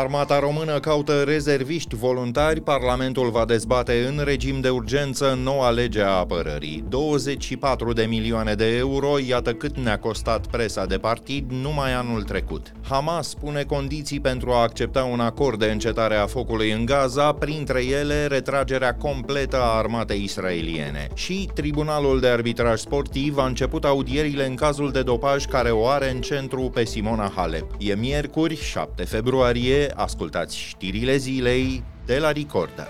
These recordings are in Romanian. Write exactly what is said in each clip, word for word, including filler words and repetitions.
Armata română caută rezerviști voluntari, Parlamentul va dezbate în regim de urgență noua lege a apărării. douăzeci și patru de milioane de euro, iată cât ne-a costat presa de partid numai anul trecut. Hamas pune condiții pentru a accepta un acord de încetare a focului în Gaza, printre ele retragerea completă a armatei israeliene. Și Tribunalul de Arbitraj Sportiv a început audierile în cazul de dopaj care o are în centru pe Simona Halep. E miercuri, șapte februarie. Ascultați știrile zilei de la Recorder.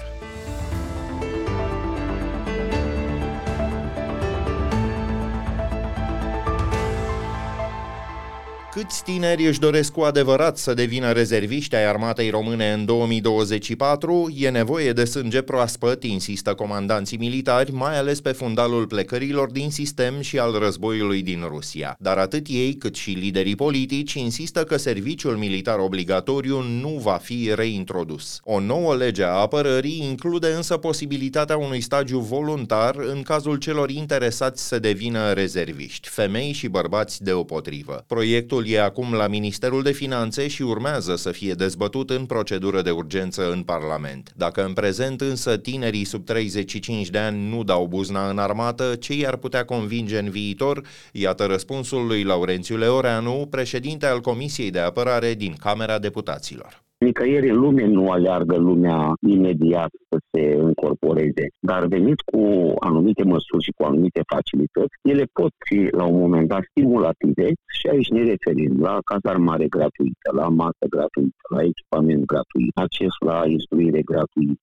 Câți tineri își doresc cu adevărat să devină rezerviști ai armatei române în două mii douăzeci și patru? E nevoie de sânge proaspăt, insistă comandanții militari, mai ales pe fundalul plecărilor din sistem și al războiului din Rusia. Dar atât ei, cât și liderii politici insistă că serviciul militar obligatoriu nu va fi reintrodus. O nouă lege a apărării include însă posibilitatea unui stagiu voluntar în cazul celor interesați să devină rezerviști, femei și bărbați deopotrivă. Proiectul e acum la Ministerul de Finanțe și urmează să fie dezbătut în procedură de urgență în Parlament. Dacă în prezent însă tinerii sub treizeci și cinci de ani nu dau buzna în armată, ce i-ar putea convinge în viitor? Iată răspunsul lui Laurențiu Leoreanu, președinte al Comisiei de Apărare din Camera Deputaților. Nicăieri în lume nu aleargă lumea imediat să se încorporeze, dar veniți cu anumite măsuri și cu anumite facilități, ele pot fi la un moment dat stimulative și aici ne referim la cazarmare gratuită, la masă gratuită, la echipament gratuit, acces la instruire gratuit.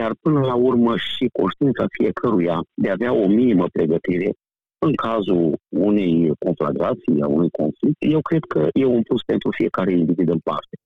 Iar până la urmă și conștiința fiecăruia de a avea o minimă pregătire în cazul unei conflagrații, a unui conflict, eu cred că e un plus pentru fiecare individ în parte.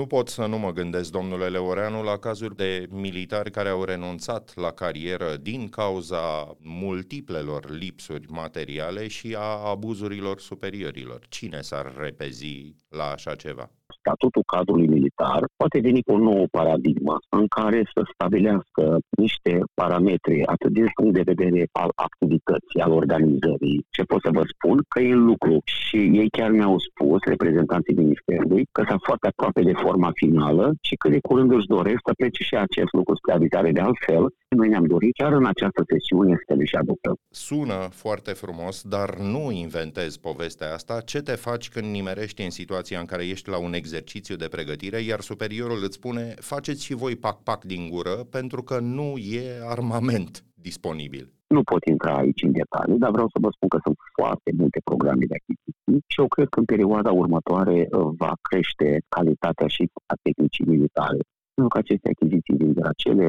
Nu pot să nu mă gândesc, domnule Leoreanu, la cazuri de militari care au renunțat la carieră din cauza multiplelor lipsuri materiale și a abuzurilor superiorilor. Cine s-ar repezi la așa ceva? Statutul cadrului militar poate veni cu o nouă paradigmă în care să stabilească niște parametri, atât din punct de vedere al activității, al organizării. Ce pot să vă spun? Că e în lucru și ei chiar mi-au spus, reprezentanții Ministerului, că s-a foarte aproape de forma finală și că de curând își doresc să plece și acest lucru spre abitare de altfel. Noi ne-am dorit chiar în această sesiune să le și adoptăm. Sună foarte frumos, dar nu inventez povestea asta. Ce te faci când nimerești în situația în care ești la un exercițiu de pregătire, iar superiorul îți spune faceți și voi pac-pac din gură pentru că nu e armament disponibil? Nu pot intra aici în detaliu, dar vreau să vă spun că sunt foarte multe programe de achiziții și eu cred că în perioada următoare va crește calitatea și a tehnicii militare. Pentru că aceste achiziții vin de la cele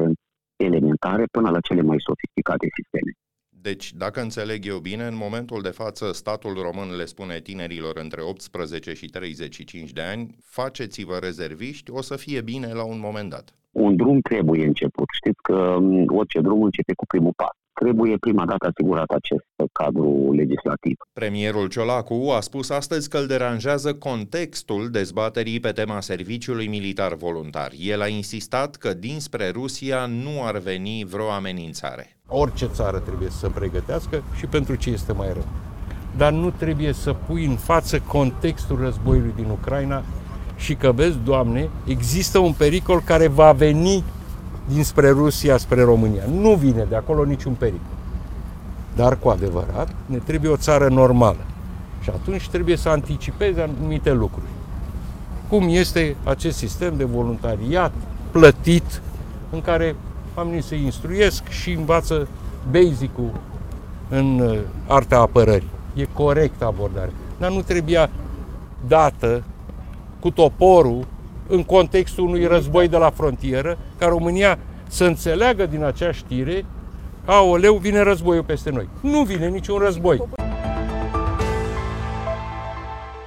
elementare până la cele mai sofisticate sisteme. Deci, dacă înțeleg eu bine, în momentul de față statul român le spune tinerilor între optsprezece și treizeci și cinci de ani, faceți-vă rezerviști, o să fie bine la un moment dat. Un drum trebuie început. Știți că orice drum începe cu primul pas. Trebuie prima dată asigurat acest cadru legislativ. Premierul Ciolacu a spus astăzi că îl deranjează contextul dezbaterii pe tema serviciului militar voluntar. El a insistat că dinspre Rusia nu ar veni vreo amenințare. Orice țară trebuie să se pregătească și pentru ce este mai rău. Dar nu trebuie să pui în față contextul războiului din Ucraina și că, vezi, Doamne, există un pericol care va veni dinspre Rusia spre România. Nu vine de acolo niciun pericol. Dar cu adevărat ne trebuie o țară normală. Și atunci trebuie să anticipeze anumite lucruri. Cum este acest sistem de voluntariat plătit în care oamenii se instruiesc și învață basic-ul în arta apărării. E corectă abordarea. Dar nu trebuia dată cu toporul în contextul unui război de la frontieră, ca România să înțeleagă din acea știre, aoleu, vine războiul peste noi. Nu vine niciun război.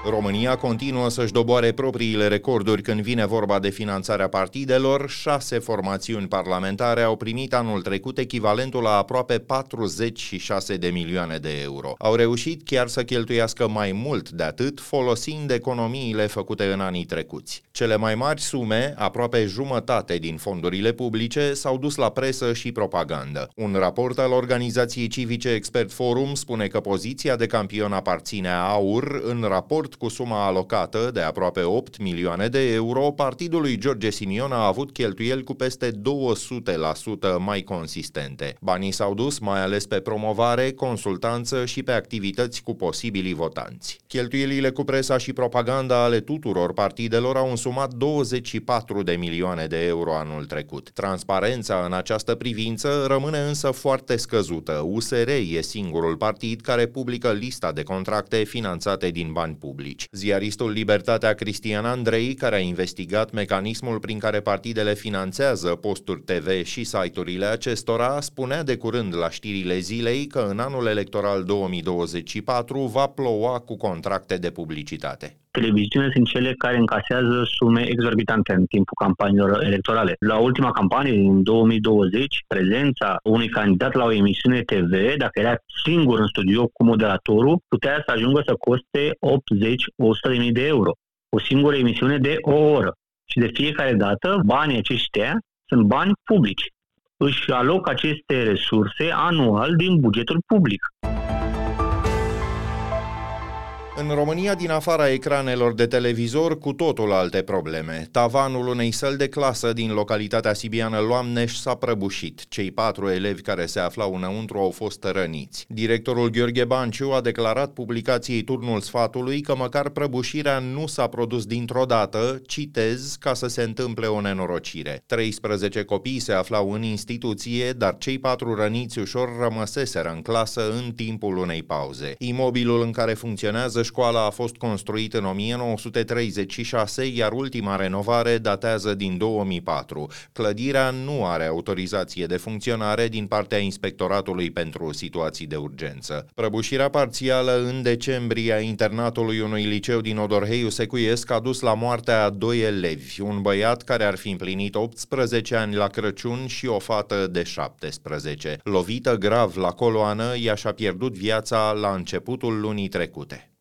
România continuă să-și doboare propriile recorduri când vine vorba de finanțarea partidelor. Șase formațiuni parlamentare au primit anul trecut echivalentul la aproape patruzeci și șase de milioane de euro. Au reușit chiar să cheltuiască mai mult de atât, folosind economiile făcute în anii trecuți. Cele mai mari sume, aproape jumătate din fondurile publice, s-au dus la presă și propagandă. Un raport al organizației civice Expert Forum spune că poziția de campion aparține A U R în raport cu suma alocată de aproape opt milioane de euro, partidul lui George Simion a avut cheltuieli cu peste două sute la sută mai consistente. Banii s-au dus mai ales pe promovare, consultanță și pe activități cu posibilii votanți. Cheltuielile cu presa și propaganda ale tuturor partidelor au însumat douăzeci și patru de milioane de euro anul trecut. Transparența în această privință rămâne însă foarte scăzută. U S R e singurul partid care publică lista de contracte finanțate din bani publici. Ziaristul Libertatea Cristian Andrei, care a investigat mecanismul prin care partidele finanțează posturi T V și site-urile acestora, spunea de curând la Știrile Zilei că în anul electoral două mii douăzeci și patru va ploua cu contracte de publicitate. Televiziunile sunt cele care încasează sume exorbitante în timpul campaniilor electorale. La ultima campanie, din două mii douăzeci, prezența unui candidat la o emisiune T V, dacă era singur în studio cu moderatorul, putea să ajungă să coste optzeci la o sută de mii de euro. O singură emisiune de o oră. Și de fiecare dată, banii aceștia sunt bani publici. Își aloc aceste resurse anual din bugetul public. În România, din afara ecranelor de televizor, cu totul alte probleme. Tavanul unei săli de clasă din localitatea sibiană Loamneș s-a prăbușit. Cei patru elevi care se aflau înăuntru au fost răniți. Directorul Gheorghe Banciu a declarat publicației Turnul Sfatului că măcar prăbușirea nu s-a produs dintr-o dată, citez, ca să se întâmple o nenorocire. treisprezece copii se aflau în instituție, dar cei patru răniți ușor rămăseseră în clasă în timpul unei pauze. Imobilul în care funcționează școala a fost construit în o mie nouă sute treizeci și șase, iar ultima renovare datează din două mii patru. Clădirea nu are autorizație de funcționare din partea Inspectoratului pentru Situații de Urgență. Prăbușirea parțială în decembrie a internatului unui liceu din Odorheiu Secuiesc a dus la moartea a doi elevi, un băiat care ar fi împlinit optsprezece ani la Crăciun și o fată de șaptesprezece. Lovită grav la coloană, ea și-a pierdut viața la începutul lunii trecute.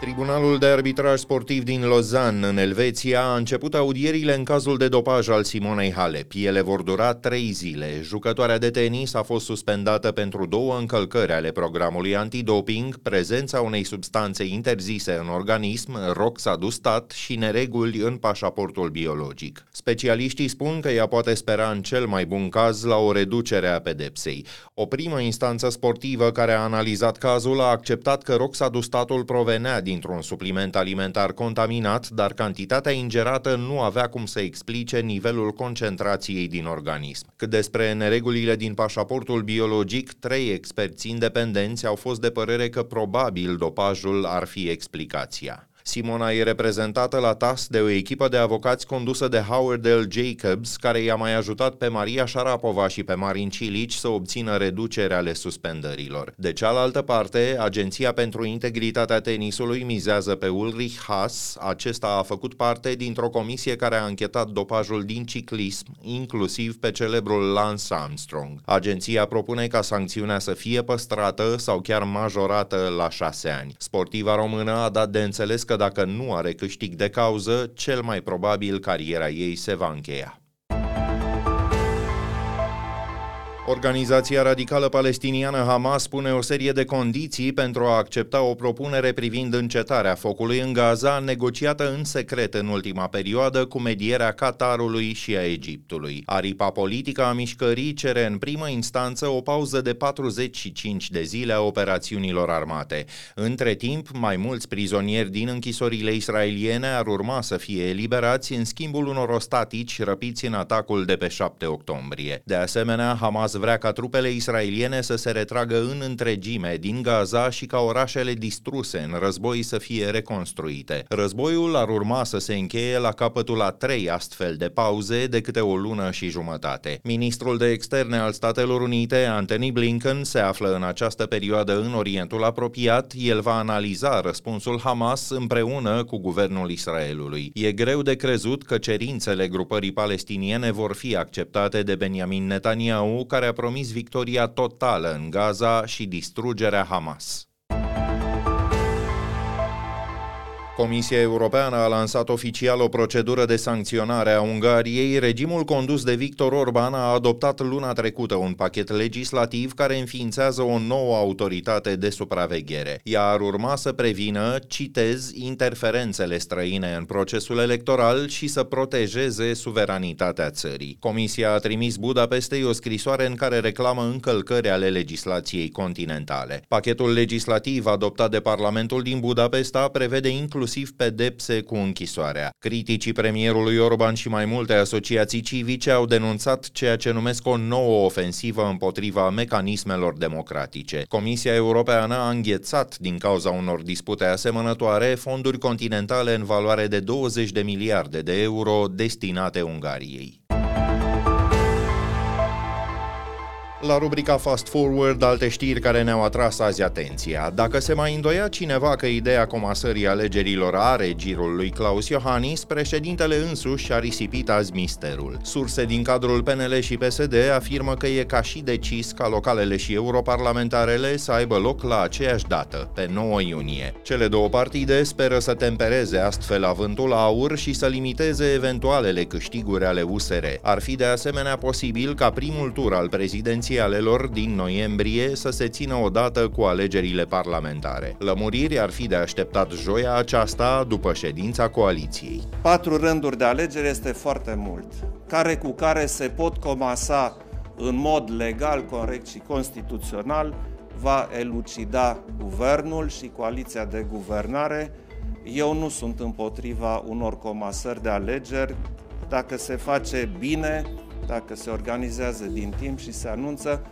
Tribunalul de Arbitraj Sportiv din Lozan, în Elveția, a început audierile în cazul de dopaj al Simonei Halep. Ele vor dura trei zile. Jucătoarea de tenis a fost suspendată pentru două încălcări ale programului antidoping, prezența unei substanțe interzise în organism, Roxadustat, și nereguli în pașaportul biologic. Specialiștii spun că ea poate spera în cel mai bun caz la o reducere a pedepsei. O primă instanță sportivă care a analizat cazul a acceptat că Roxadustatul provenea dintr-un supliment alimentar contaminat, dar cantitatea ingerată nu avea cum să explice nivelul concentrației din organism. Cât despre neregulile din pașaportul biologic, trei experți independenți au fost de părere că probabil dopajul ar fi explicația. Simona e reprezentată la T A S de o echipă de avocați condusă de Howard L. Jacobs, care i-a mai ajutat pe Maria Șarapova și pe Marin Cilic să obțină reducerea ale suspendărilor. De cealaltă parte, Agenția pentru Integritatea Tenisului mizează pe Ulrich Haas. Acesta a făcut parte dintr-o comisie care a anchetat dopajul din ciclism, inclusiv pe celebrul Lance Armstrong. Agenția propune ca sancțiunea să fie păstrată sau chiar majorată la șase ani. Sportiva română a dat de înțeles că dacă nu are câștig de cauză, cel mai probabil cariera ei se va încheia. Organizația radicală palestiniană Hamas pune o serie de condiții pentru a accepta o propunere privind încetarea focului în Gaza, negociată în secret în ultima perioadă cu medierea Qatarului și a Egiptului. Aripa politică a mișcării cere în primă instanță o pauză de patruzeci și cinci de zile a operațiunilor armate. Între timp, mai mulți prizonieri din închisorile israeliene ar urma să fie eliberați în schimbul unor ostatici răpiți în atacul de pe șapte octombrie. De asemenea, Hamas vrea ca trupele israeliene să se retragă în întregime din Gaza și ca orașele distruse în război să fie reconstruite. Războiul ar urma să se încheie la capătul a trei astfel de pauze de câte o lună și jumătate. Ministrul de Externe al Statelor Unite, Anthony Blinken, se află în această perioadă în Orientul Apropiat. El va analiza răspunsul Hamas împreună cu guvernul Israelului. E greu de crezut că cerințele grupării palestiniene vor fi acceptate de Benjamin Netanyahu, care a promis victoria totală în Gaza și distrugerea Hamas. Comisia Europeană a lansat oficial o procedură de sancționare a Ungariei. Regimul condus de Viktor Orban a adoptat luna trecută un pachet legislativ care înființează o nouă autoritate de supraveghere. Ea ar urma să prevină, citez, interferențele străine în procesul electoral și să protejeze suveranitatea țării. Comisia a trimis Budapestei o scrisoare în care reclamă încălcări ale legislației continentale. Pachetul legislativ adoptat de Parlamentul din Budapesta prevede inclusiv inclusiv pedepse cu închisoarea. Criticii premierului Orban și mai multe asociații civice au denunțat ceea ce numesc o nouă ofensivă împotriva mecanismelor democratice. Comisia Europeană a înghețat, din cauza unor dispute asemănătoare, fonduri continentale în valoare de douăzeci de miliarde de euro destinate Ungariei. La rubrica Fast Forward, alte știri care ne-au atras azi atenția. Dacă se mai îndoia cineva că ideea comasării alegerilor are girul lui Klaus Iohannis, președintele însuși a risipit azi misterul. Surse din cadrul P N L și P S D afirmă că e ca și decis ca localele și europarlamentarele să aibă loc la aceeași dată, pe nouă iunie. Cele două partide speră să tempereze astfel avântul AUR și să limiteze eventualele câștiguri ale U S R. Ar fi de asemenea posibil ca primul tur al prezidenției ale lor din noiembrie să se țină odată cu alegerile parlamentare. Lămuriri ar fi de așteptat joia aceasta după ședința coaliției. Patru rânduri de alegeri este foarte mult, care cu care se pot comasa în mod legal, corect și constituțional, va elucida guvernul și coaliția de guvernare. Eu nu sunt împotriva unor comasări de alegeri dacă se face bine, dacă se organizează din timp și se anunță,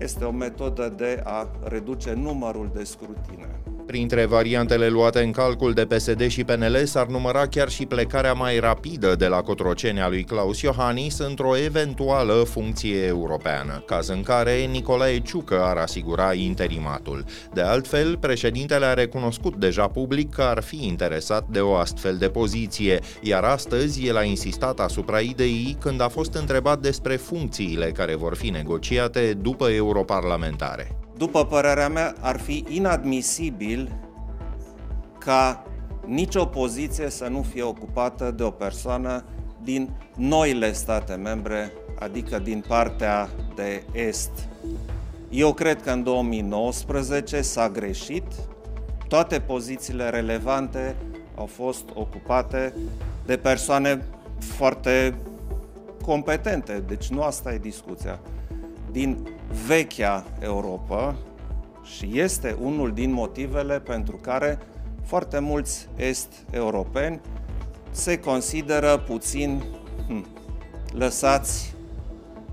este o metodă de a reduce numărul de scrutine. Printre variantele luate în calcul de P S D și P N L s-ar număra chiar și plecarea mai rapidă de la Cotroceni a lui Klaus Iohannis într-o eventuală funcție europeană, caz în care Nicolae Ciucă ar asigura interimatul. De altfel, președintele a recunoscut deja public că ar fi interesat de o astfel de poziție, iar astăzi el a insistat asupra ideii când a fost întrebat despre funcțiile care vor fi negociate după europarlamentare. După părerea mea, ar fi inadmisibil ca nicio poziție să nu fie ocupată de o persoană din noile state membre, adică din partea de est. Eu cred că în două mii nouăsprezece s-a greșit, toate pozițiile relevante au fost ocupate de persoane foarte competente, deci nu asta e discuția. Din vechea Europa și este unul din motivele pentru care foarte mulți est-europeni se consideră puțin hm, lăsați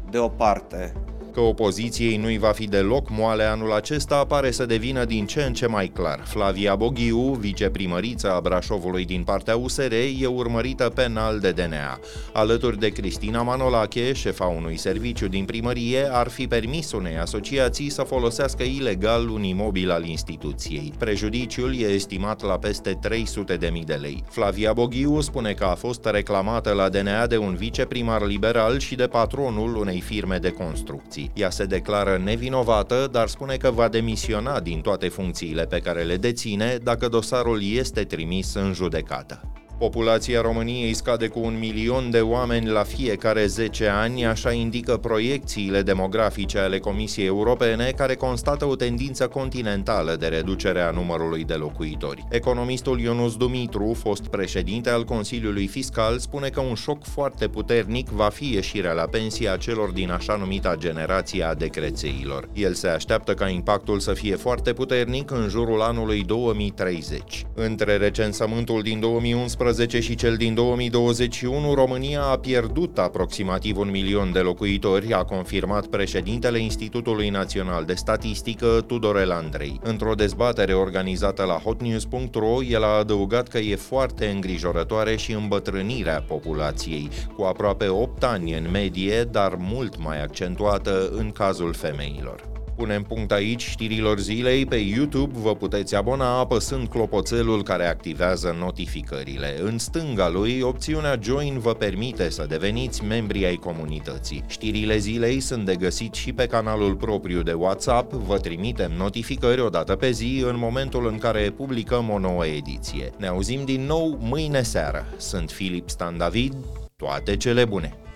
deoparte. Că opoziției nu-i va fi deloc moale anul acesta pare să devină din ce în ce mai clar. Flavia Boghiu, viceprimărița a Brașovului din partea U S R, e urmărită penal de D N A. Alături de Cristina Manolache, șefa unui serviciu din primărie, ar fi permis unei asociații să folosească ilegal un imobil al instituției. Prejudiciul e estimat la peste trei sute de mii de lei. Flavia Boghiu spune că a fost reclamată la D N A de un viceprimar liberal și de patronul unei firme de construcții. Ea se declară nevinovată, dar spune că va demisiona din toate funcțiile pe care le deține dacă dosarul este trimis în judecată. Populația României scade cu un milion de oameni la fiecare zece ani, așa indică proiecțiile demografice ale Comisiei Europene, care constată o tendință continentală de reducere a numărului de locuitori. Economistul Ionuț Dumitru, fost președinte al Consiliului Fiscal, spune că un șoc foarte puternic va fi ieșirea la pensie a celor din așa numita generație a decrețeilor. El se așteaptă ca impactul să fie foarte puternic în jurul anului două mii treizeci. Între recensământul din două mii unsprezece și cel din două mii douăzeci și unu, România a pierdut aproximativ un milion de locuitori, a confirmat președintele Institutului Național de Statistică, Tudorel Andrei. Într-o dezbatere organizată la hotnews punct ro, el a adăugat că e foarte îngrijorătoare și îmbătrânirea populației, cu aproape opt ani în medie, dar mult mai accentuată în cazul femeilor. Punem punct aici știrilor zilei. Pe YouTube vă puteți abona apăsând clopoțelul care activează notificările. În stânga lui, opțiunea Join vă permite să deveniți membri ai comunității. Știrile zilei sunt de găsit și pe canalul propriu de WhatsApp. Vă trimitem notificări o dată pe zi în momentul în care publicăm o nouă ediție. Ne auzim din nou mâine seară. Sunt Filip Stan David. Toate cele bune!